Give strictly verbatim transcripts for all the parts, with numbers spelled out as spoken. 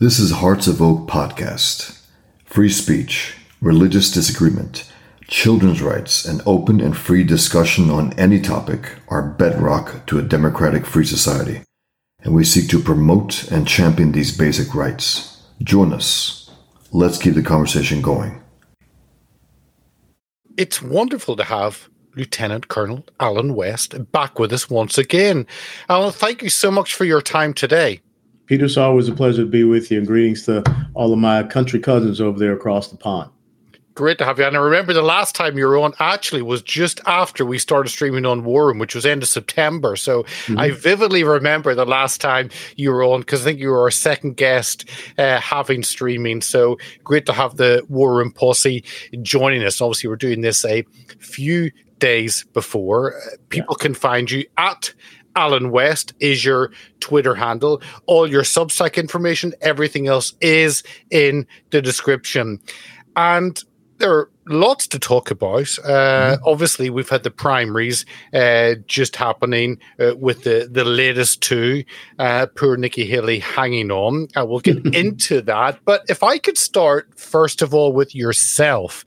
This is Hearts of Oak Podcast. Free speech, religious disagreement, children's rights, and open and free discussion on any topic are bedrock to a democratic free society, and we seek to promote and champion these basic rights. Join us. Let's keep the conversation going. It's wonderful to have Lieutenant Colonel Allen West back with us once again. Allen, thank you so much for your time today. Peter, it's always a pleasure to be with you, and greetings to all of my country cousins over there across the pond. Great to have you. And I remember the last time you were on actually was just after we started streaming on War Room, which was end of September. So mm-hmm. I vividly remember the last time you were on, because I think you were our second guest uh, having streaming. So great to have the War Room posse joining us. Obviously, we're doing this a few days before. People yeah. can find you at Allen West is your Twitter handle. All your Substack information, everything else is in the description. And there are lots to talk about. Uh, mm-hmm. Obviously, we've had the primaries uh, just happening uh, with the, the latest two. Uh, poor Nikki Haley hanging on. And we'll get into that. But if I could start, first of all, with yourself.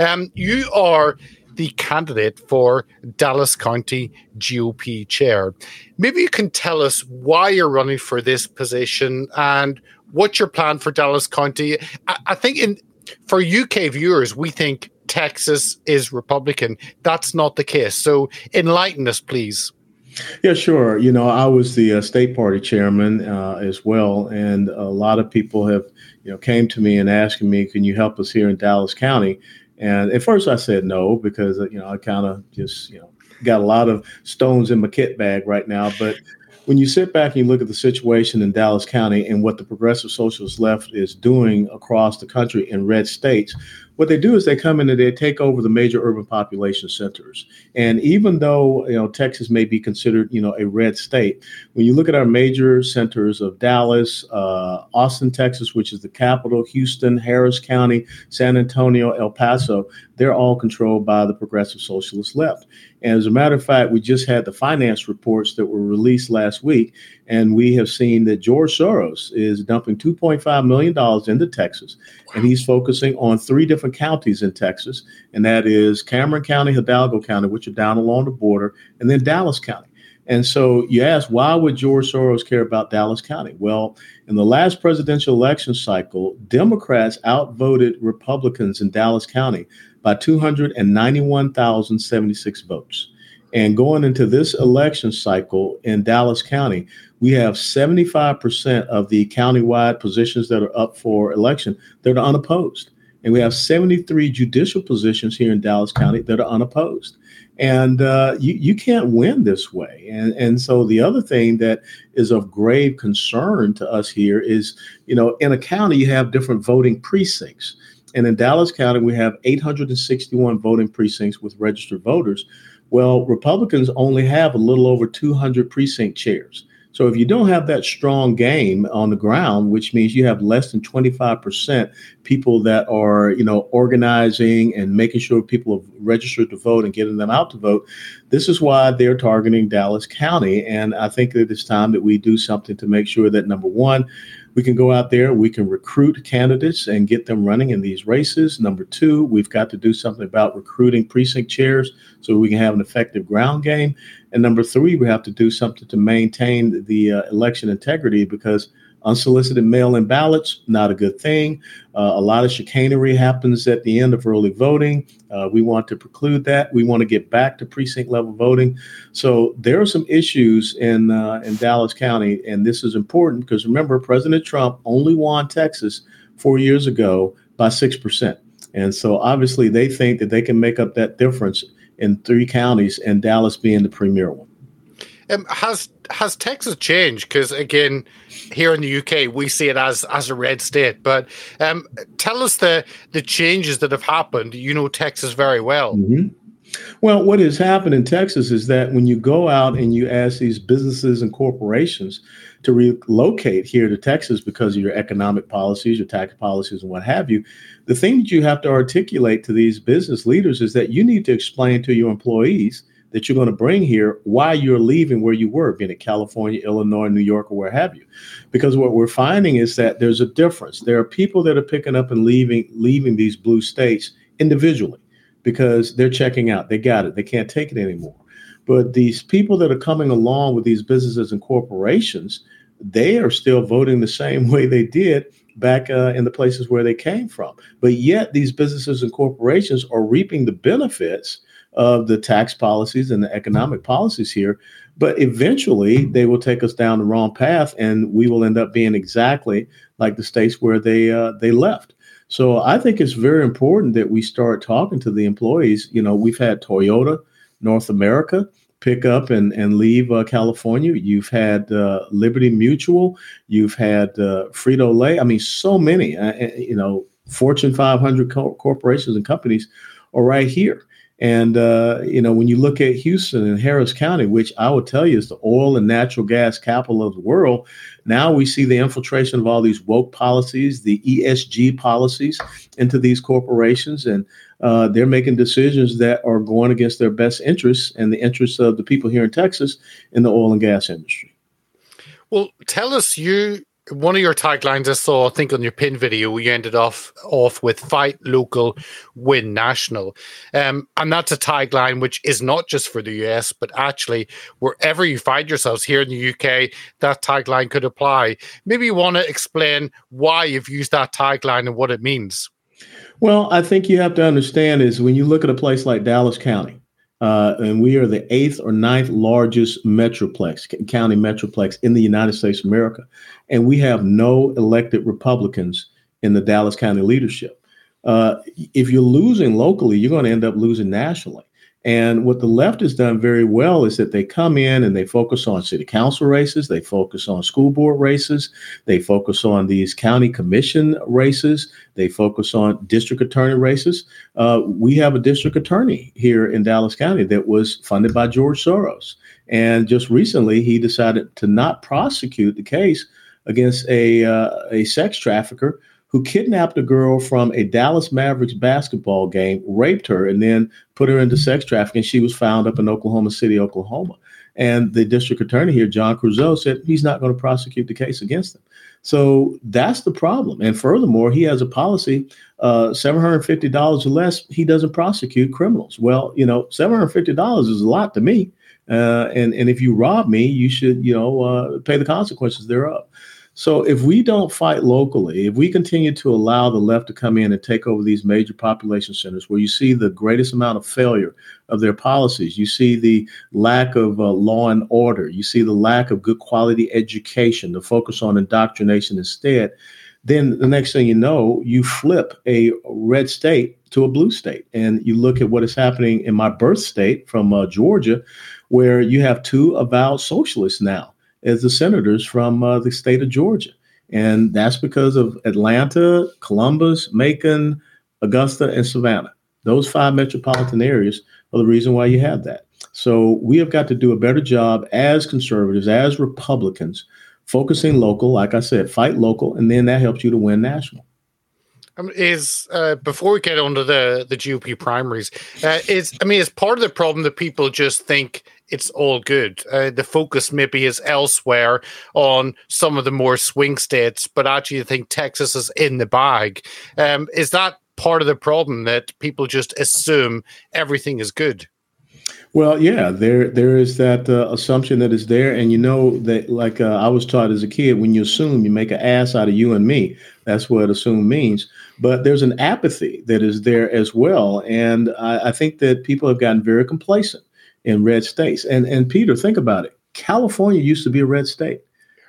Um, you are the candidate for Dallas County G O P chair. Maybe you can tell us why you're running for this position and what's your plan for Dallas County. I, I think in for U K viewers, we think Texas is Republican. That's not the case. So enlighten us, please. Yeah, sure. You know, I was the uh, state party chairman uh, as well. And a lot of people have, you know, came to me and asking me, can you help us here in Dallas County? And at first I said no, because, you know, I kind of just, you know, got a lot of stones in my kit bag right now. But when you sit back and you look at the situation in Dallas County and what the progressive socialist left is doing across the country in red states, what they do is they come in and they take over the major urban population centers. And even though, you know, Texas may be considered, you know, a red state, when you look at our major centers of Dallas, uh, Austin, Texas, which is the capital, Houston, Harris County, San Antonio, El Paso, they're all controlled by the progressive socialist left. And as a matter of fact, we just had the finance reports that were released last week, and we have seen that George Soros is dumping two point five million dollars into Texas, and he's focusing on three different counties in Texas, and that is Cameron County, Hidalgo County, which are down along the border, and then Dallas County. And so you ask, why would George Soros care about Dallas County? Well, in the last presidential election cycle, Democrats outvoted Republicans in Dallas County by two hundred ninety-one thousand seventy-six votes. And going into this election cycle in Dallas County, we have seventy-five percent of the countywide positions that are up for election that are unopposed. And we have seventy-three judicial positions here in Dallas County that are unopposed. And uh, you, you can't win this way. And, and so the other thing that is of grave concern to us here is, you know, in a county, you have different voting precincts. And in Dallas County, we have eight hundred sixty-one voting precincts with registered voters. Well, Republicans only have a little over two hundred precinct chairs. So if you don't have that strong game on the ground, which means you have less than twenty-five percent people that are, you know, organizing and making sure people are registered to vote and getting them out to vote, this is why they're targeting Dallas County. And I think that it's time that we do something to make sure that, number one, we can go out there, we can recruit candidates and get them running in these races. Number two, we've got to do something about recruiting precinct chairs so we can have an effective ground game. And number three, we have to do something to maintain the uh, election integrity, because unsolicited mail-in ballots, not a good thing. Uh, a lot of chicanery happens at the end of early voting. Uh, we want to preclude that. We want to get back to precinct level voting. So there are some issues in uh, in Dallas County, and this is important because, remember, President Trump only won Texas four years ago by six percent. And so obviously they think that they can make up that difference in three counties, and Dallas being the premier one. Um, has has Texas changed? Because, again, here in the U K, we see it as as a red state. But um, tell us the, the changes that have happened. You know Texas very well. Mm-hmm. Well, what has happened in Texas is that when you go out and you ask these businesses and corporations to relocate here to Texas because of your economic policies, your tax policies, and what have you, the thing that you have to articulate to these business leaders is that you need to explain to your employees that you're going to bring here while you're leaving where you were, being in California, Illinois, New York, or where have you. Because what we're finding is that there's a difference. There are people that are picking up and leaving, leaving these blue states individually because they're checking out. They got it. They can't take it anymore. But these people that are coming along with these businesses and corporations, they are still voting the same way they did back uh, in the places where they came from. But yet these businesses and corporations are reaping the benefits of the tax policies and the economic policies here. But eventually they will take us down the wrong path, and we will end up being exactly like the states where they uh, they left. So I think it's very important that we start talking to the employees. You know, we've had Toyota North America pick up and, and leave uh, California. You've had uh, Liberty Mutual. You've had uh, Frito-Lay. I mean, so many, uh, you know, Fortune five hundred co- corporations and companies are right here. And, uh, you know, when you look at Houston and Harris County, which I will tell you is the oil and natural gas capital of the world, now we see the infiltration of all these woke policies, the E S G policies into these corporations. And uh, they're making decisions that are going against their best interests and the interests of the people here in Texas in the oil and gas industry. Well, tell us you. One of your taglines I saw, I think on your pin video, you ended off off with fight local, win national. Um, and that's a tagline which is not just for the U S, but actually wherever you find yourselves here in the U K, that tagline could apply. Maybe you want to explain why you've used that tagline and what it means. Well, I think you have to understand is when you look at a place like Dallas County, Uh, and we are the eighth or ninth largest metroplex, county metroplex in the United States of America. And we have no elected Republicans in the Dallas County leadership. Uh, if you're losing locally, you're going to end up losing nationally. And what the left has done very well is that they come in and they focus on city council races. They focus on school board races. They focus on these county commission races. They focus on district attorney races. Uh, we have a district attorney here in Dallas County that was funded by George Soros. And just recently, he decided to not prosecute the case against a, uh, a sex trafficker who kidnapped a girl from a Dallas Mavericks basketball game, raped her, and then put her into sex trafficking. She was found up in Oklahoma City, Oklahoma. And the district attorney here, John Cruzeau, said he's not going to prosecute the case against them. So that's the problem. And furthermore, he has a policy, uh, seven hundred fifty dollars or less, he doesn't prosecute criminals. Well, you know, seven hundred fifty dollars is a lot to me. Uh, and, and if you rob me, you should, you know, uh, pay the consequences thereof. So if we don't fight locally, if we continue to allow the left to come in and take over these major population centers where you see the greatest amount of failure of their policies, you see the lack of uh, law and order, you see the lack of good quality education, the focus on indoctrination instead, then the next thing you know, you flip a red state to a blue state. And you look at what is happening in my birth state from uh, Georgia, where you have two avowed socialists now as the senators from uh, the state of Georgia. And that's because of Atlanta, Columbus, Macon, Augusta, and Savannah. Those five metropolitan areas are the reason why you have that. So we have got to do a better job as conservatives, as Republicans, focusing local, like I said, fight local, and then that helps you to win national. Um, is uh, before we get onto the, the G O P primaries, uh, is I mean, it's part of the problem that people just think it's all good. Uh, the focus maybe is elsewhere on some of the more swing states, but actually I think Texas is in the bag. Um, is that part of the problem that people just assume everything is good? Well, yeah, there there is that uh, assumption that is there. And, you know, that like uh, I was taught as a kid, when you assume, you make an ass out of you and me. That's what assume means. But there's an apathy that is there as well. And I, I think that people have gotten very complacent in red states. And, and Peter, think about it. California used to be a red state.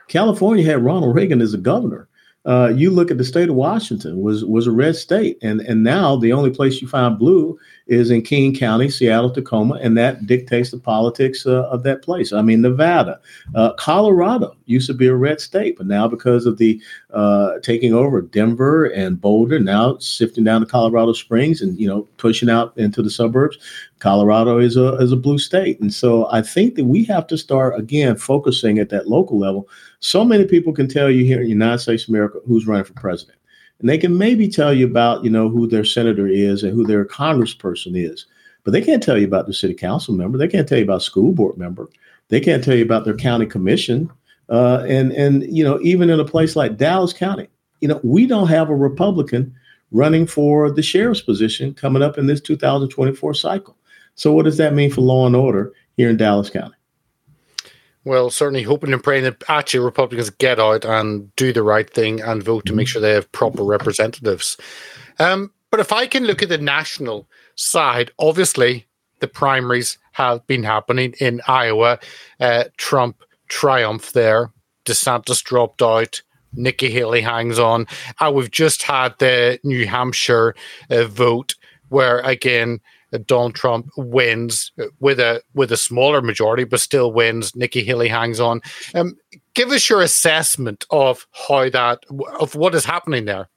California had Ronald Reagan as a governor. Uh, you look at the state of Washington was was a red state. And, and now the only place you find blue is in King County, Seattle, Tacoma, and that dictates the politics uh, of that place. I mean, Nevada, uh, Colorado used to be a red state, but now because of the uh, taking over Denver and Boulder, now sifting down to Colorado Springs and, you know, pushing out into the suburbs, Colorado is a is a blue state. And so I think that we have to start, again, focusing at that local level. So many people can tell you here in the United States of America who's running for president. And they can maybe tell you about, you know, who their senator is and who their congressperson is. But they can't tell you about the city council member. They can't tell you about school board member. They can't tell you about their county commission. Uh, and, and, you know, even in a place like Dallas County, you know, we don't have a Republican running for the sheriff's position coming up in this two thousand twenty-four cycle. So what does that mean for law and order here in Dallas County? Well, certainly hoping and praying that actually Republicans get out and do the right thing and vote to make sure they have proper representatives. Um, but if I can look at the national side, obviously the primaries have been happening in Iowa. Uh, Trump triumph there. DeSantis dropped out. Nikki Haley hangs on. And we've just had the New Hampshire uh, vote where, again, Donald Trump wins with a with a smaller majority, but still wins. Nikki Haley hangs on. Um, give us your assessment of how that of what is happening there.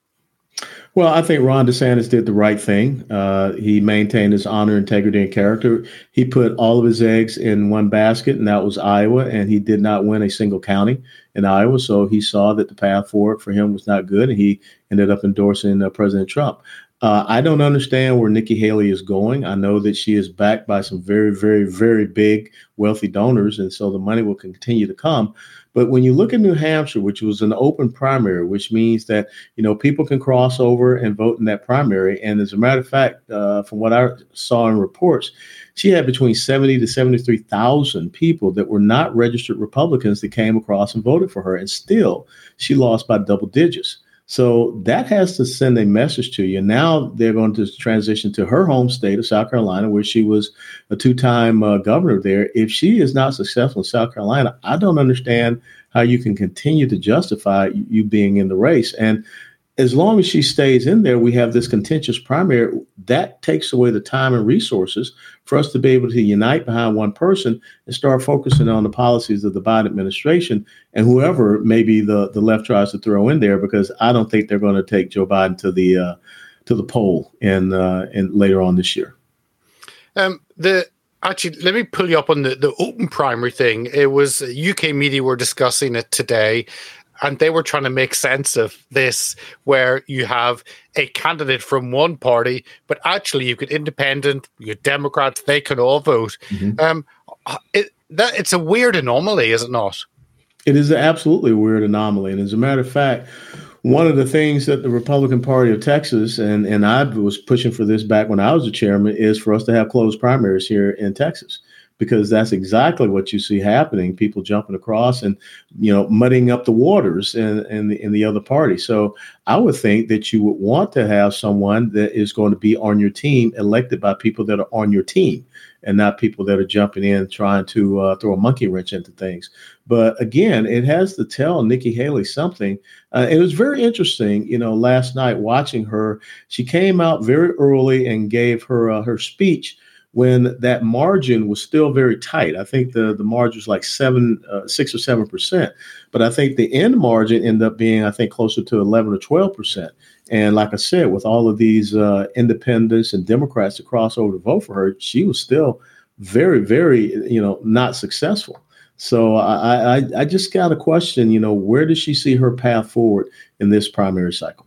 Well, I think Ron DeSantis did the right thing. Uh, he maintained his honor, integrity, and character. He put all of his eggs in one basket, and that was Iowa, and he did not win a single county in Iowa, so he saw that the path forward for him was not good, and he ended up endorsing uh, President Trump. Uh, I don't understand where Nikki Haley is going. I know that she is backed by some very, very, very big wealthy donors, and so the money will continue to come. But when you look at New Hampshire, which was an open primary, which means that, you know, people can cross over and vote in that primary. And as a matter of fact, uh, from what I saw in reports, she had between seventy to seventy-three thousand people that were not registered Republicans that came across and voted for her. And still, she lost by double digits. So that has to send a message to you. Now they're going to transition to her home state of South Carolina, where she was a two-time uh, governor there. If she is not successful in South Carolina, I don't understand how you can continue to justify you being in the race. And as long as she stays in there, we have this contentious primary. That takes away the time and resources for us to be able to unite behind one person and start focusing on the policies of the Biden administration and whoever maybe the, the left tries to throw in there, because I don't think they're going to take Joe Biden to the uh, to the poll in, uh, in later on this year. Um, the Actually, let me pull you up on the, the open primary thing. It was U K media were discussing it today. And they were trying to make sense of this, where you have a candidate from one party, but actually you could independent, you Democrats, they can all vote. Mm-hmm. Um, it, that it's a weird anomaly, is it not? It is an absolutely weird anomaly. And as a matter of fact, one of the things that the Republican Party of Texas, and, and I was pushing for this back when I was the chairman, is for us to have closed primaries here in Texas. Because that's exactly what you see happening. People jumping across and, you know, muddying up the waters in, in, the, in the other party. So I would think that you would want to have someone that is going to be on your team, elected by people that are on your team and not people that are jumping in trying to uh, throw a monkey wrench into things. But again, it has to tell Nikki Haley something. Uh, it was very interesting, you know, last night watching her. She came out very early and gave her uh, her speech when that margin was still very tight. I think the, the margin was like seven, uh, six or seven percent. But I think the end margin ended up being, I think, closer to eleven or twelve percent. And like I said, with all of these uh, independents and Democrats to cross over to vote for her, she was still very, very, you know, not successful. So I, I, I just got a question, you know, where does she see her path forward in this primary cycle?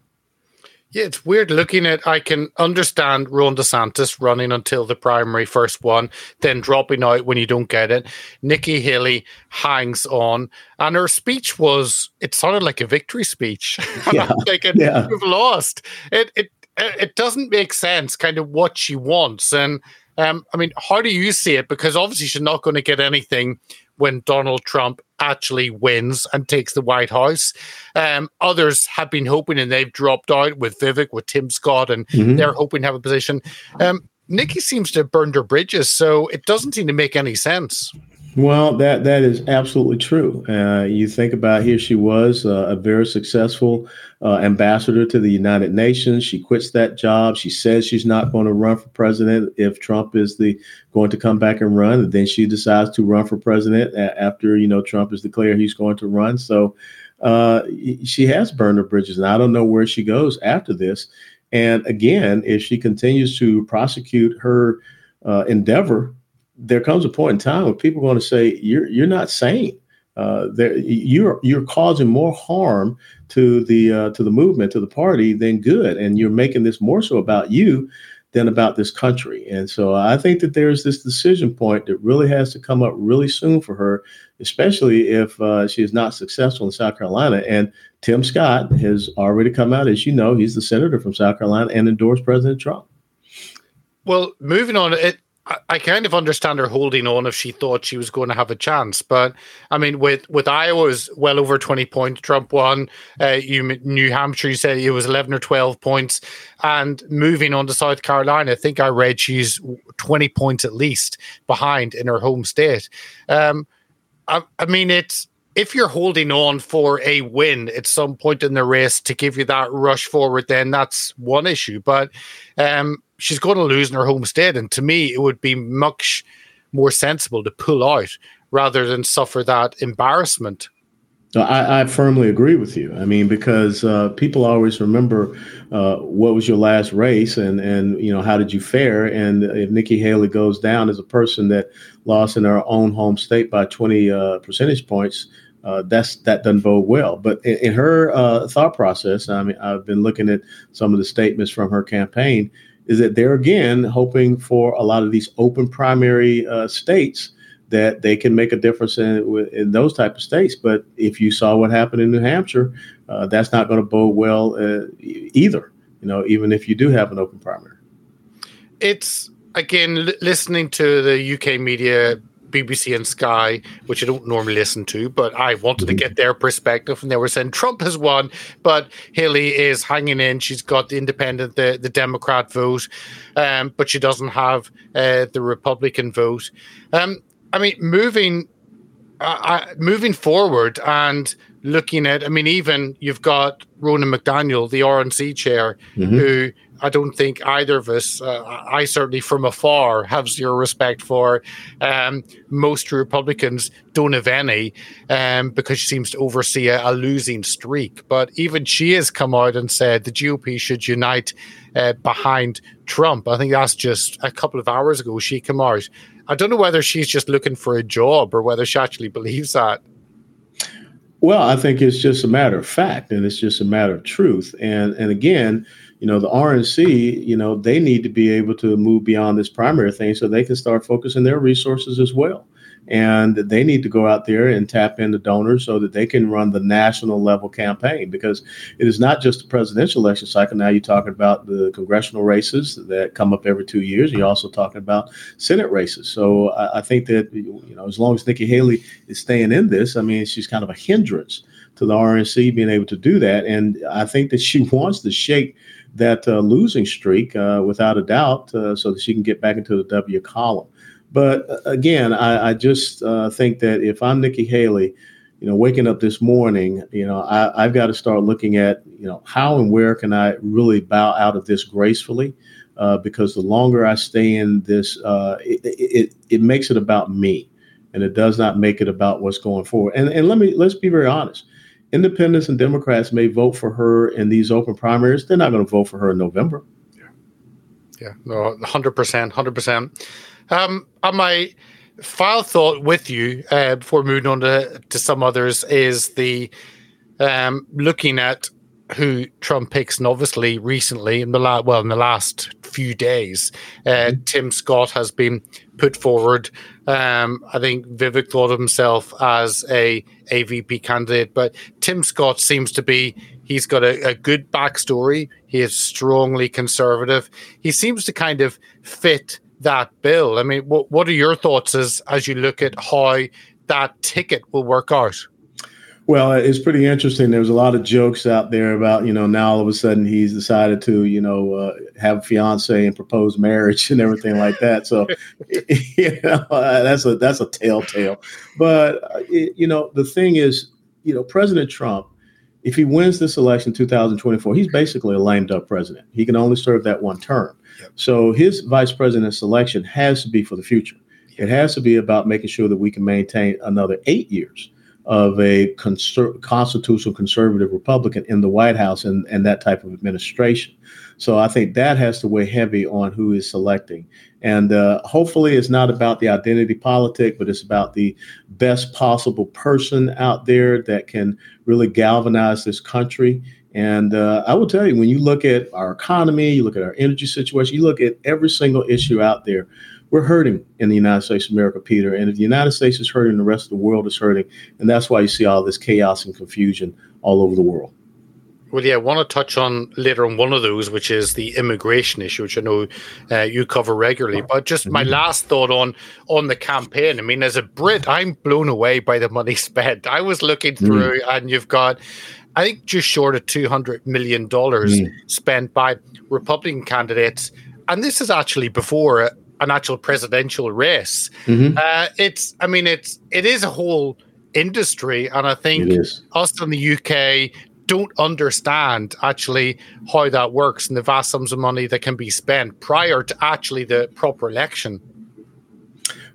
Yeah, it's weird looking at, I can understand Ron DeSantis running until the primary first one, then dropping out when you don't get it. Nikki Haley hangs on. And her speech was, it sounded like a victory speech. Yeah. I'm thinking, yeah. You've lost. It, it it doesn't make sense kind of what she wants. And um, I mean, how do you see it? Because obviously she's not going to get anything when Donald Trump actually wins and takes the White House. Um, others have been hoping, and they've dropped out with Vivek, with Tim Scott, and mm-hmm. they're hoping to have a position. Um, Nikki seems to have burned her bridges, so it doesn't seem to make any sense. Well, that that is absolutely true. Uh, you think about, here she was uh, a very successful uh, ambassador to the United Nations. She quits that job. She says she's not going to run for president if Trump is the going to come back and run. And then she decides to run for president after, you know, Trump is declared he's going to run. So uh, she has burned her bridges, and I don't know where she goes after this. And again, if she continues to prosecute her uh, endeavor, there comes a point in time where people are going to say, you're you're not sane. Uh, there, you're you're causing more harm to the uh, to the movement, to the party than good. And you're making this more so about you than about this country. And so I think that there's this decision point that really has to come up really soon for her, especially if uh, she is not successful in South Carolina. And Tim Scott has already come out, as you know, he's the senator from South Carolina and endorsed President Trump. Well, moving on, it, I, I kind of understand her holding on if she thought she was going to have a chance. But, I mean, with, with Iowa's well over twenty points, Trump won. Uh, you, New Hampshire, you said it was eleven or twelve points. And moving on to South Carolina, I think I read she's twenty points at least behind in her home state. Um, I, I mean, it's if you're holding on for a win at some point in the race to give you that rush forward, then that's one issue. But um, she's going to lose in her home state. And to me, it would be much more sensible to pull out rather than suffer that embarrassment. I, I firmly agree with you. I mean, because uh, people always remember uh, what was your last race and, and, you know, how did you fare? And if Nikki Haley goes down as a person that lost in her own home state by twenty uh, percentage points, uh, that's that doesn't bode well. But in, in her uh, thought process, I mean, I've been looking at some of the statements from her campaign, is that they're, again, hoping for a lot of these open primary uh, states that they can make a difference in, in those type of states. But if you saw what happened in New Hampshire, uh, that's not going to bode well uh, either, you know, even if you do have an open primary. It's, again, l- listening to the U K media, B B C and Sky, which I don't normally listen to, but I wanted to get their perspective, and they were saying Trump has won, but Haley is hanging in. She's got the independent, the, the Democrat vote, um, but she doesn't have uh, the Republican vote. Um, I mean, moving uh, moving forward and looking at, I mean, even you've got Ronan McDaniel, the R N C chair, mm-hmm. who I don't think either of us, uh, I certainly from afar, have zero respect for. Um, most Republicans don't have any um, because she seems to oversee a, a losing streak. But even she has come out and said the G O P should unite uh, behind Trump. I think that's just a couple of hours ago she came out. I don't know whether she's just looking for a job or whether she actually believes that. Well, I think it's just a matter of fact, and it's just a matter of truth. And and again, you know, the R N C, you know, they need to be able to move beyond this primary thing so they can start focusing their resources as well. And they need to go out there and tap into donors so that they can run the national level campaign, because it is not just the presidential election cycle. Now you're talking about the congressional races that come up every two years. You're also talking about Senate races. So I, I think that, you know, as long as Nikki Haley is staying in this, I mean, she's kind of a hindrance to the R N C being able to do that. And I think that she wants to shake that uh, losing streak uh, without a doubt uh, so that she can get back into the W column. But again, I, I just uh, think that if I'm Nikki Haley, you know, waking up this morning, you know, I, I've got to start looking at, you know, how and where can I really bow out of this gracefully? Uh, because the longer I stay in this, uh, it, it it makes it about me, and it does not make it about what's going forward. And and let me let's be very honest. Independents and Democrats may vote for her in these open primaries. They're not going to vote for her in November. Yeah, yeah, no, one hundred percent, one hundred percent. Um, and my final thought with you uh, before moving on to, to some others is the um, looking at who Trump picks, and obviously recently in the la- well in the last few days, uh, mm-hmm. Tim Scott has been put forward. Um, I think Vivek thought of himself as a A V P candidate, but Tim Scott seems to be. He's got a, a good backstory. He is strongly conservative. He seems to kind of fit that bill. I mean, what what are your thoughts as as you look at how that ticket will work out? Well, it's pretty interesting. There's a lot of jokes out there about, you know, now all of a sudden he's decided to, you know, uh, have a fiance and propose marriage and everything like that. So, you know, that's a that's a telltale. But uh, it, you know, the thing is, you know, President Trump, if he wins this election two thousand twenty-four, he's basically a lame duck president. He can only serve that one term. Yep. So his vice president selection has to be for the future. It has to be about making sure that we can maintain another eight years of a conser- constitutional conservative Republican in the White House and, and that type of administration. So I think that has to weigh heavy on who is selecting. And uh, hopefully it's not about the identity politic, but it's about the best possible person out there that can really galvanize this country And uh, I will tell you, when you look at our economy, you look at our energy situation, you look at every single issue out there, we're hurting in the United States of America, Peter. And if the United States is hurting, the rest of the world is hurting. And that's why you see all this chaos and confusion all over the world. Well, yeah, I want to touch on later on one of those, which is the immigration issue, which I know uh, you cover regularly. But just my last thought on on the campaign. I mean, as a Brit, I'm blown away by the money spent. I was looking through mm. and you've got, I think, just short of two hundred million dollars mm. spent by Republican candidates. And this is actually before an actual presidential race. Mm-hmm. Uh, it's, I mean, it's, it is a whole industry. And I think us in the U K don't understand actually how that works and the vast sums of money that can be spent prior to actually the proper election.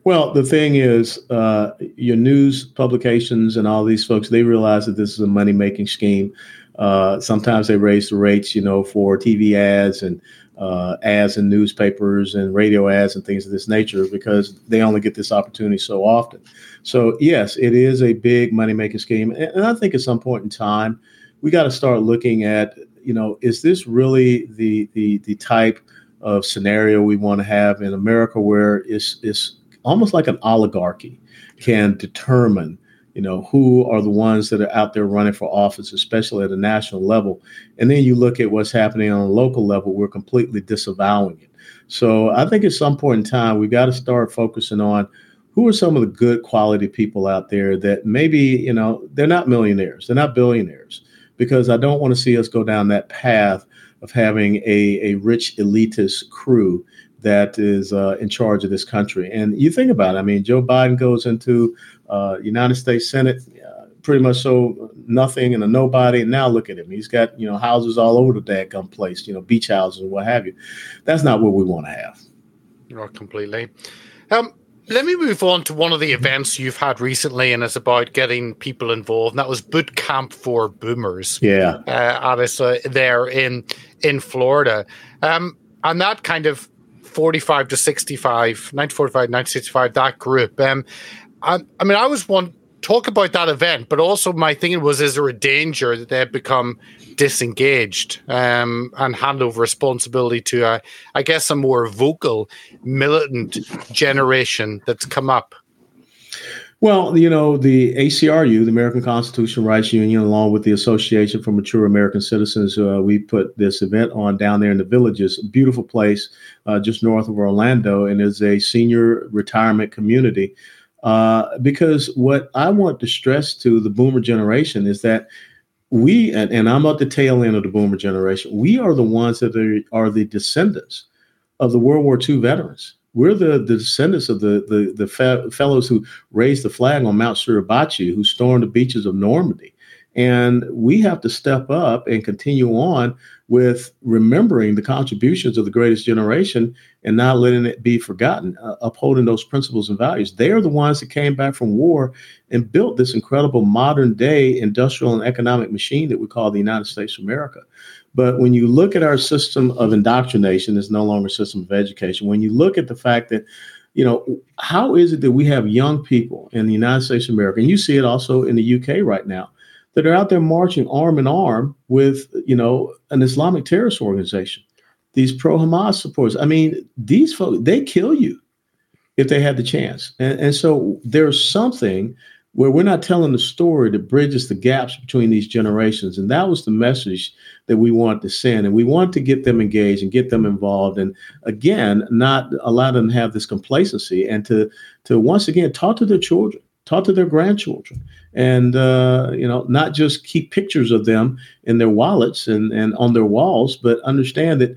Well, the thing is, uh, your news publications and all these folks, they realize that this is a money-making scheme. Uh, sometimes they raise the rates, you know, for T V ads and uh, ads in newspapers and radio ads and things of this nature because they only get this opportunity so often. So, yes, it is a big money-making scheme. And I think at some point in time, we got to start looking at, you know, is this really the the the type of scenario we want to have in America where it's, it's almost like an oligarchy can determine, you know, who are the ones that are out there running for office, especially at a national level. And then you look at what's happening on a local level, we're completely disavowing it. So I think at some point in time, we've got to start focusing on who are some of the good quality people out there that maybe, you know, they're not millionaires, they're not billionaires. Because I don't want to see us go down that path of having a, a rich elitist crew that is uh, in charge of this country. And you think about it. I mean, Joe Biden goes into uh, United States Senate, uh, pretty much so nothing and a nobody. And now look at him. He's got, you know, houses all over the dadgum place, you know, beach houses and what have you. That's not what we want to have. Not completely. Um Let me move on to one of the events you've had recently, and it's about getting people involved, and that was Boot Camp for Boomers. Yeah, uh, obviously there in in Florida, um, and that kind of forty-five to sixty-five, nineteen forty-five, nineteen sixty-five, that group. Um, I, I mean, I was one talk about that event, but also my thinking was: is there a danger that they become disengaged um, and hand over responsibility to, uh, I guess, a more vocal, militant generation that's come up? Well, you know, the A C R U, the American Constitutional Rights Union, along with the Association for Mature American Citizens, uh, we put this event on down there in the Villages, a beautiful place uh, just north of Orlando, and is a senior retirement community. Uh, because what I want to stress to the boomer generation is that we, and, and I'm at the tail end of the boomer generation, we are the ones that are, are the descendants of the World War Two veterans. We're the, the descendants of the, the, the fe- fellows who raised the flag on Mount Suribachi, who stormed the beaches of Normandy. And we have to step up and continue on with remembering the contributions of the greatest generation and not letting it be forgotten, uh, upholding those principles and values. They are the ones that came back from war and built this incredible modern day industrial and economic machine that we call the United States of America. But when you look at our system of indoctrination, it's no longer a system of education. When you look at the fact that, you know, how is it that we have young people in the United States of America, and you see it also in the U K right now, that are out there marching arm in arm with, you know, an Islamic terrorist organization, these pro-Hamas supporters. I mean, these folks, they kill you if they had the chance. And, and so there's something where we're not telling the story that bridges the gaps between these generations. And that was the message that we wanted to send. And we want to get them engaged and get them involved. And again, not allow them to have this complacency and to, to once again, talk to their children. Talk to their grandchildren and, uh, you know, not just keep pictures of them in their wallets and, and on their walls, but understand that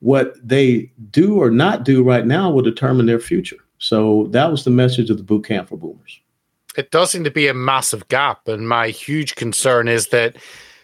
what they do or not do right now will determine their future. So that was the message of the Boot Camp for Boomers. It does seem to be a massive gap. And my huge concern is that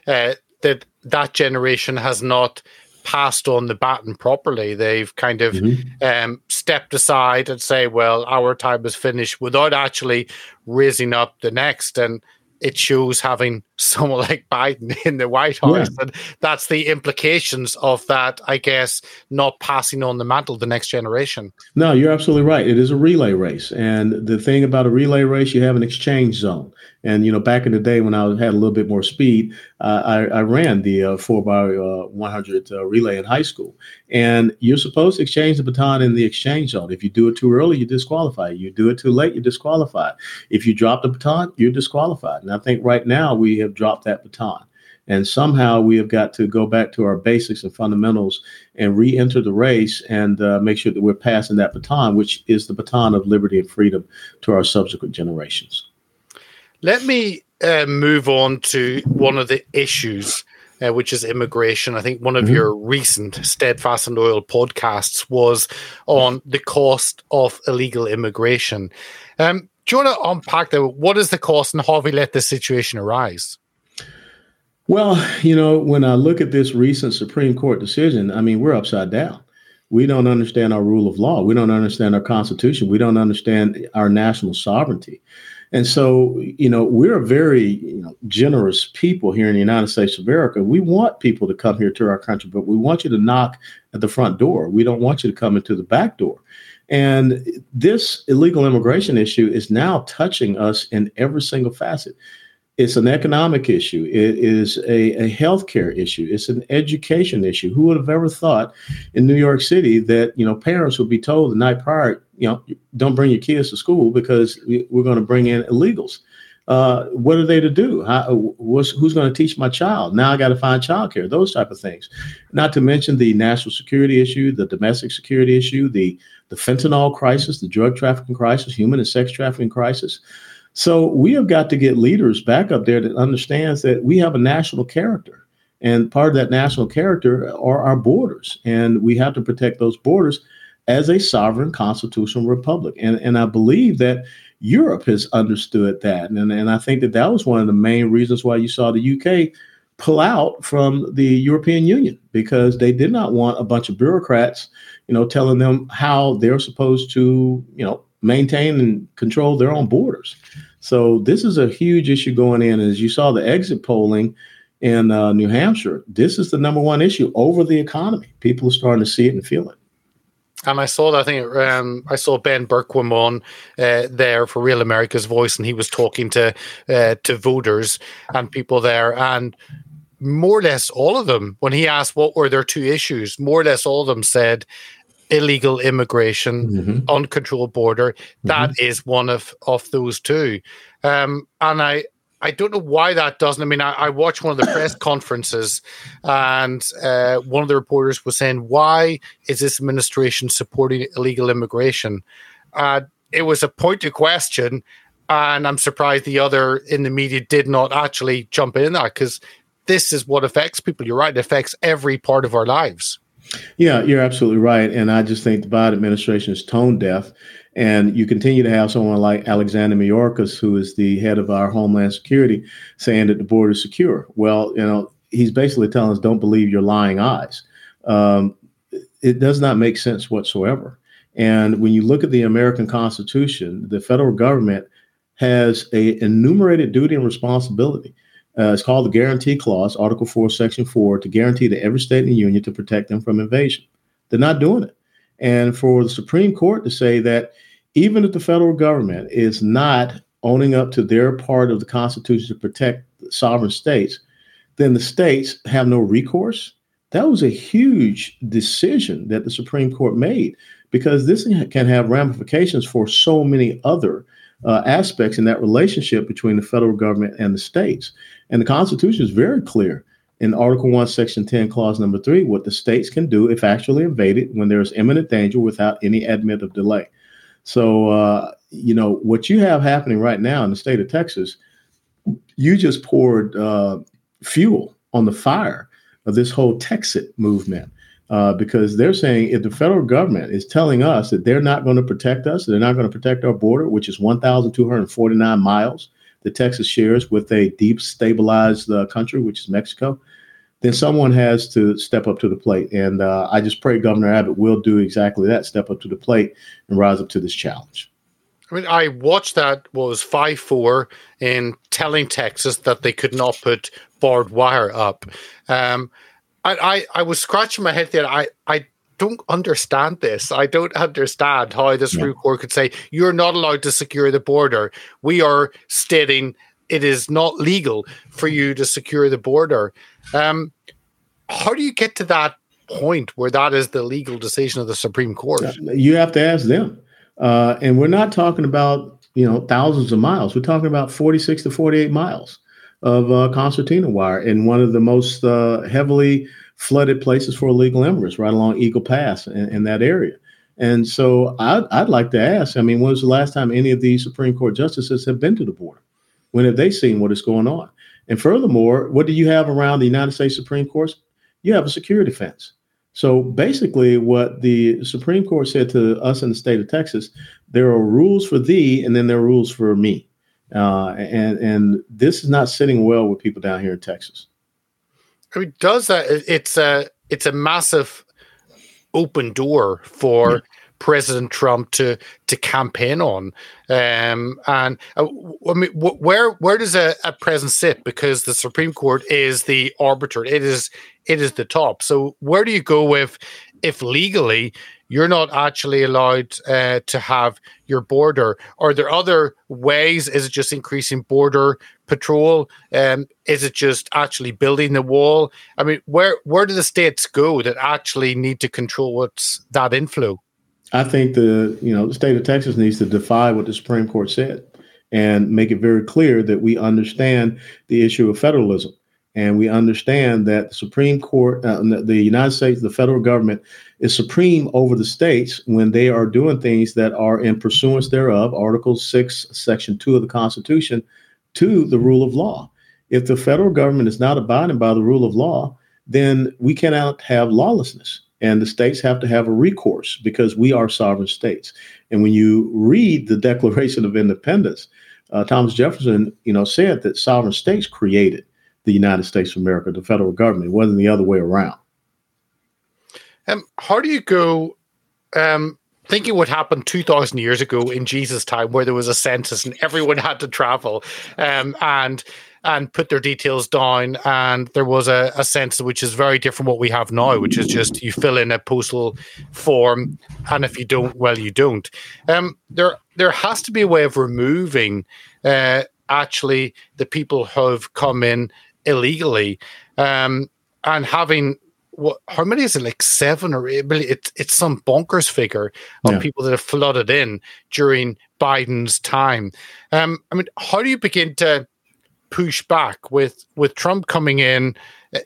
uh, that, that generation has not passed on the baton properly. They've kind of mm-hmm. um, stepped aside and say, well, our time is finished without actually raising up the next. And it shows having someone like Biden in the White House. Yeah. And that's the implications of that, I guess, not passing on the mantle to the next generation. No, you're absolutely right. It is a relay race. And the thing about a relay race, you have an exchange zone. And, you know, back in the day when I had a little bit more speed, uh, I, I ran the uh, four by one hundred uh, relay in high school. And you're supposed to exchange the baton in the exchange zone. If you do it too early, you disqualify. You do it too late, you disqualify. If you drop the baton, you're disqualified. And I think right now we have dropped that baton. And somehow we have got to go back to our basics and fundamentals and re-enter the race and uh, make sure that we're passing that baton, which is the baton of liberty and freedom to our subsequent generations. Let me uh, move on to one of the issues, uh, which is immigration. I think one of mm-hmm. your recent Steadfast and Loyal podcasts was on the cost of illegal immigration. Um, do you want to unpack that? What is the cost, and how have we let this situation arise? Well, you know, when I look at this recent Supreme Court decision, I mean, we're upside down. We don't understand our rule of law. We don't understand our Constitution. We don't understand our national sovereignty. And so, you know, we're a very you know, generous people here in the United States of America. We want people to come here to our country, but we want you to knock at the front door. We don't want you to come into the back door. And this illegal immigration issue is now touching us in every single facet. It's an economic issue. It is a, a healthcare issue. It's an education issue. Who would have ever thought in New York City that, you know, parents would be told the night prior, you know, don't bring your kids to school because we're going to bring in illegals. Uh, what are they to do? How, what's, who's going to teach my child? Now I got to find childcare, those type of things. Not to mention the national security issue, the domestic security issue, the, the fentanyl crisis, the drug trafficking crisis, human and sex trafficking crisis. So we have got to get leaders back up there that understands that we have a national character, and part of that national character are our borders, and we have to protect those borders as a sovereign constitutional republic. And, and I believe that Europe has understood that. And, and I think that that was one of the main reasons why you saw the U K pull out from the European Union, because they did not want a bunch of bureaucrats, you know, telling them how they're supposed to, you know, maintain and control their own borders. So this is a huge issue going in. As you saw the exit polling in uh, New Hampshire, this is the number one issue over the economy. People are starting to see it and feel it. And I saw that, I think um, I saw Ben Berkwam on uh, there for Real America's Voice, and he was talking to uh, to voters and people there. And more or less all of them, when he asked what were their two issues, more or less all of them said illegal immigration, mm-hmm. uncontrolled border. That mm-hmm. is one of, of those two. Um, and I, I don't know why that doesn't. I mean, I, I watched one of the press conferences, and uh, one of the reporters was saying, why is this administration supporting illegal immigration? Uh, it was a pointed question, and I'm surprised the other in the media did not actually jump in that, because this is what affects people. You're right. It affects every part of our lives. Yeah, you're absolutely right. And I just think the Biden administration is tone deaf. And you continue to have someone like Alexander Mayorkas, who is the head of our Homeland Security, saying that the border is secure. Well, you know, he's basically telling us, don't believe your lying eyes. Um, it does not make sense whatsoever. And when you look at the American Constitution, the federal government has a enumerated duty and responsibility. Uh, it's called the Guarantee Clause, Article four, Section four, to guarantee to every state in the union to protect them from invasion. They're not doing it. And for the Supreme Court to say that even if the federal government is not owning up to their part of the Constitution to protect sovereign states, then the states have no recourse. That was a huge decision that the Supreme Court made, because this can have ramifications for so many other Uh, aspects in that relationship between the federal government and the states. And the Constitution is very clear in Article one, Section ten, Clause number three, what the states can do if actually invaded when there is imminent danger without any admit of delay. So, uh, you know, what you have happening right now in the state of Texas, you just poured uh, fuel on the fire of this whole Texit movement. Uh, because they're saying if the federal government is telling us that they're not going to protect us, they're not going to protect our border, which is one thousand two hundred forty-nine miles that Texas shares with a deep stabilized uh, country, which is Mexico, then someone has to step up to the plate. And uh, I just pray Governor Abbott will do exactly that, step up to the plate and rise up to this challenge. I mean, I watched that was five four in telling Texas that they could not put barbed wire up. Um, I, I, I was scratching my head there. I, I don't understand this. I don't understand how the Supreme Court could say, you're not allowed to secure the border. We are stating it is not legal for you to secure the border. Um, how do you get to that point where that is the legal decision of the Supreme Court? You have to ask them. Uh, and we're not talking about, you know, thousands of miles. We're talking about forty-six to forty-eight miles of uh, concertina wire in one of the most uh, heavily flooded places for illegal immigrants, right along Eagle Pass in, in that area. And so I'd, I'd like to ask, I mean, when was the last time any of these Supreme Court justices have been to the border? When have they seen what is going on? And furthermore, what do you have around the United States Supreme Court? You have a security fence. So basically what the Supreme Court said to us in the state of Texas, there are rules for thee and then there are rules for me. Uh, and and this is not sitting well with people down here in Texas. I mean, does that, it's a, it's a massive open door for yeah. President Trump to to campaign on. Um, and uh, I mean, wh- where where does a, a president sit? Because the Supreme Court is the arbiter. It is It is the top. So where do you go if, if legally you're not actually allowed uh, to have your border? Are there other ways? Is it just increasing border patrol? Um, is it just actually building the wall? I mean, where, where do the states go that actually need to control what's that inflow? I think the, you know, the state of Texas needs to defy what the Supreme Court said and make it very clear that we understand the issue of federalism. And we understand that the Supreme Court, uh, the United States, the federal government is supreme over the states when they are doing things that are in pursuance thereof, Article six, Section two of the Constitution, to the rule of law. If the federal government is not abiding by the rule of law, then we cannot have lawlessness. And the states have to have a recourse because we are sovereign states. And when you read the Declaration of Independence, uh, Thomas Jefferson, you know, said that sovereign states created the United States of America, the federal government. It wasn't the other way around. Um, how do you go, um, thinking what happened two thousand years ago in Jesus' time where there was a census and everyone had to travel um, and and put their details down, and there was a, a census which is very different from what we have now, which is just you fill in a postal form and if you don't, well, you don't. Um, there, there has to be a way of removing uh, actually the people who have come in illegally, um, and having what? How many is it? Like seven or eight? It's it's some bonkers figure of yeah. people that have flooded in during Biden's time. Um, I mean, how do you begin to push back with with Trump coming in?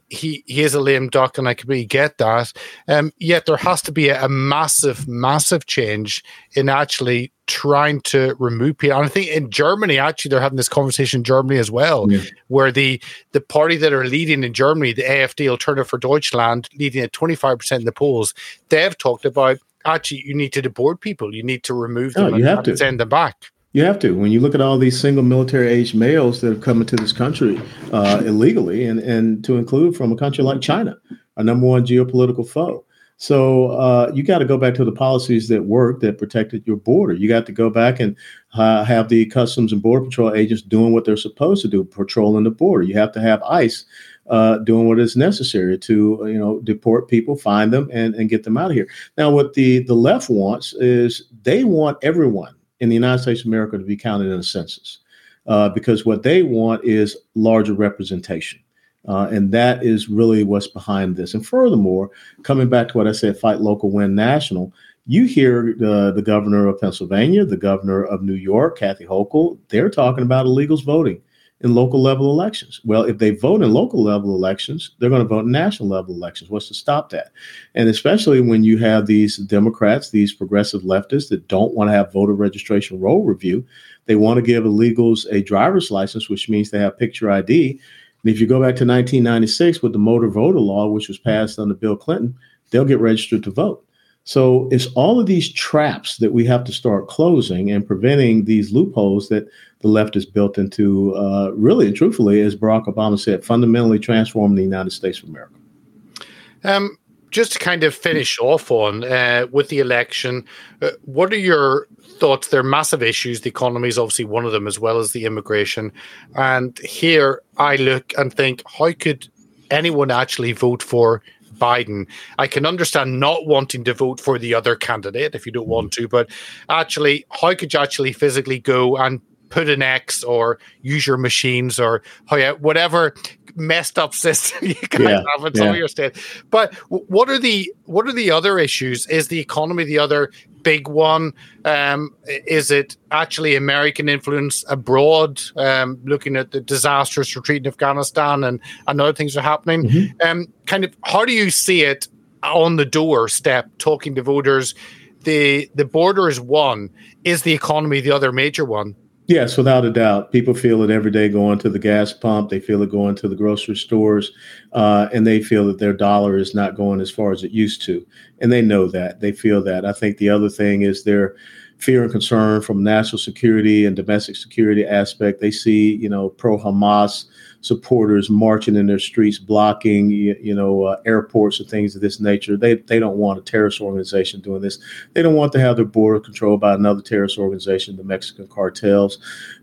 He he is a lame duck, and I completely get that. Um, yet there has to be a, a massive, massive change in actually trying to remove people. And I think in Germany, actually, they're having this conversation in Germany as well, yeah. where the, the party that are leading in Germany, the AfD, Alternative for Deutschland, leading at twenty-five percent in the polls, they've talked about, actually, you need to deport people. You need to remove them oh, you and, have to. and send them back. You have to. When you look at all these single military-aged males that have come into this country uh, illegally, and, and to include from a country like China, our number one geopolitical foe. So uh, you got to go back to the policies that worked, that protected your border. You got to go back and uh, have the Customs and Border Patrol agents doing what they're supposed to do, patrolling the border. You have to have ICE uh, doing what is necessary to, you know, deport people, find them, and, and get them out of here. Now, what the, the left wants is they want everyone in the United States of America to be counted in a census uh, because what they want is larger representation. Uh, and that is really what's behind this. And furthermore, coming back to what I said, fight local, win national, you hear uh, the governor of Pennsylvania, the governor of New York, Kathy Hochul, they're talking about illegals voting in local level elections. Well, if they vote in local level elections, they're going to vote in national level elections. What's to stop that? And especially when you have these Democrats, these progressive leftists that don't want to have voter registration roll review, they want to give illegals a driver's license, which means they have picture I D. And if you go back to nineteen ninety-six with the motor voter law, which was passed under Bill Clinton, they'll get registered to vote. So it's all of these traps that we have to start closing and preventing these loopholes that the left has built into, uh, really and truthfully, as Barack Obama said, fundamentally transforming the United States of America. Um, just to kind of finish off on uh, with the election, uh, what are your thoughts? They're massive issues. The economy is obviously one of them, as well as the immigration. And here I look and think, how could anyone actually vote for Biden? I can understand not wanting to vote for the other candidate if you don't want to, but actually, how could you actually physically go and put an X or use your machines or whatever messed up system you guys yeah, have in some yeah. of your state? But what are the what are the other issues? Is the economy the other big one? Um, is it actually American influence abroad? Um, looking at the disastrous retreat in Afghanistan and, and other things are happening. Mm-hmm. Um, kind of how do you see it on the doorstep? Talking to voters, the the border is one. Is the economy the other major one? Yes, without a doubt. People feel it every day going to the gas pump. They feel it going to the grocery stores, uh, and they feel that their dollar is not going as far as it used to. And they know that. They feel that. I think the other thing is their fear and concern from national security and domestic security aspect. They see, you know, pro-Hamas supporters marching in their streets, blocking, you know, uh, airports and things of this nature. They they don't want a terrorist organization doing this. They don't want to have their border controlled by another terrorist organization, the Mexican cartels.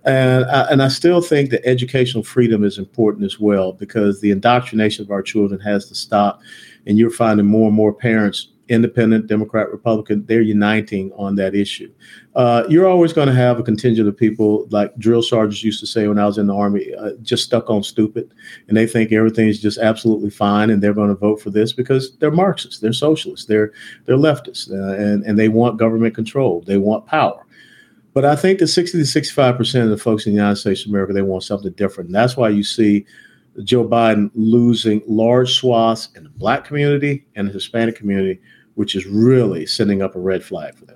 And I, and I still think that educational freedom is important as well, because the indoctrination of our children has to stop. And you're finding more and more parents, independent, Democrat, Republican, they're uniting on that issue. Uh, you're always going to have a contingent of people, like drill sergeants used to say when I was in the Army, uh, just stuck on stupid. And they think everything is just absolutely fine, and they're going to vote for this because they're Marxists, they're socialists, they're they're leftists, uh, and, and they want government control. They want power. But I think that sixty to sixty-five percent of the folks in the United States of America, they want something different. And that's why you see Joe Biden losing large swaths in the Black community and the Hispanic community, which is really sending up a red flag for them.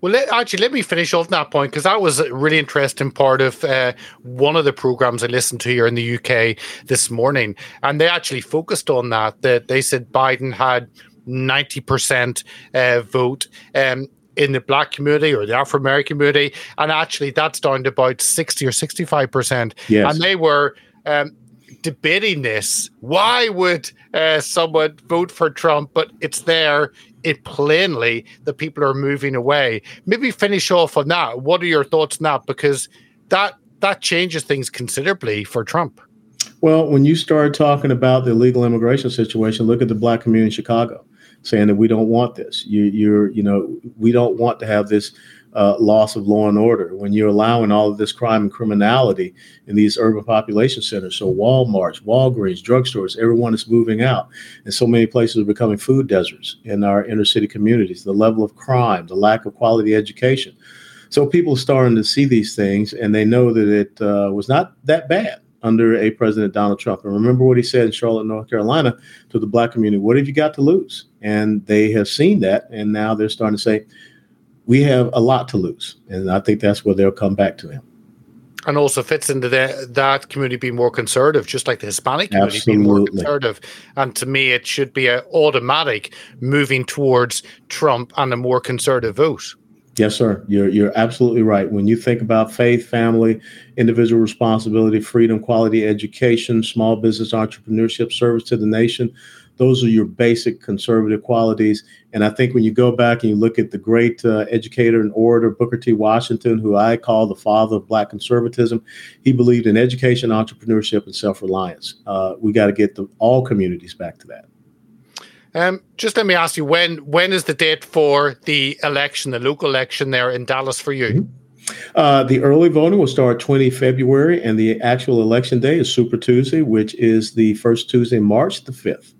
Well, let, actually, let me finish off that point, because that was a really interesting part of uh, one of the programs I listened to here in the U K this morning. And they actually focused on that, that they said Biden had ninety percent uh, vote um, in the Black community or the Afro-American community. And actually, that's down to about sixty or sixty-five percent. Yes. And they were um, debating this. Why would uh, someone vote for Trump? But it's there. It plainly that people are moving away. Maybe finish off on that. What are your thoughts on that? Because that that changes things considerably for Trump. Well, when you start talking about the illegal immigration situation, look at the Black community in Chicago, saying that we don't want this. You, you're, you know, we don't want to have this Uh, loss of law and order, when you're allowing all of this crime and criminality in these urban population centers. So Walmarts, Walgreens, drugstores, everyone is moving out. And so many places are becoming food deserts in our inner city communities, the level of crime, the lack of quality education. So people are starting to see these things, and they know that it uh, was not that bad under a President Donald Trump. And remember what he said in Charlotte, North Carolina, to the Black community, what have you got to lose? And they have seen that, and now they're starting to say, we have a lot to lose. And I think that's where they'll come back to him. And also fits into the, that community being more conservative, just like the Hispanic community Absolutely. being more conservative. And to me, it should be an automatic moving towards Trump and a more conservative vote. Yes, sir. You're you're absolutely right. When you think about faith, family, individual responsibility, freedom, quality education, small business entrepreneurship, service to the nation, those are your basic conservative qualities. And I think when you go back and you look at the great uh, educator and orator Booker T. Washington, who I call the father of Black conservatism, he believed in education, entrepreneurship, and self-reliance. Uh, we got to get the, all communities back to that. Um, just let me ask you, when when is the date for the election, the local election there in Dallas for you? Mm-hmm. Uh, the early voting will start the twentieth of February, and the actual election day is Super Tuesday, which is the first Tuesday, March the fifth.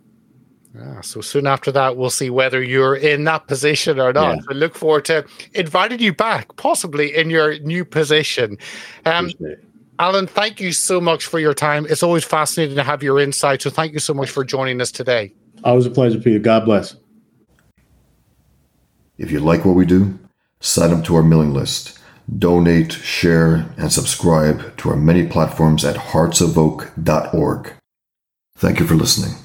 Ah, so soon after that, we'll see whether you're in that position or not. Yeah. I look forward to inviting you back, possibly in your new position. Um, Alan, thank you so much for your time. It's always fascinating to have your insight. So thank you so much for joining us today. Always a pleasure, Peter. God bless. If you like what we do, sign up to our mailing list. Donate, share, and subscribe to our many platforms at hearts of oak dot org. Thank you for listening.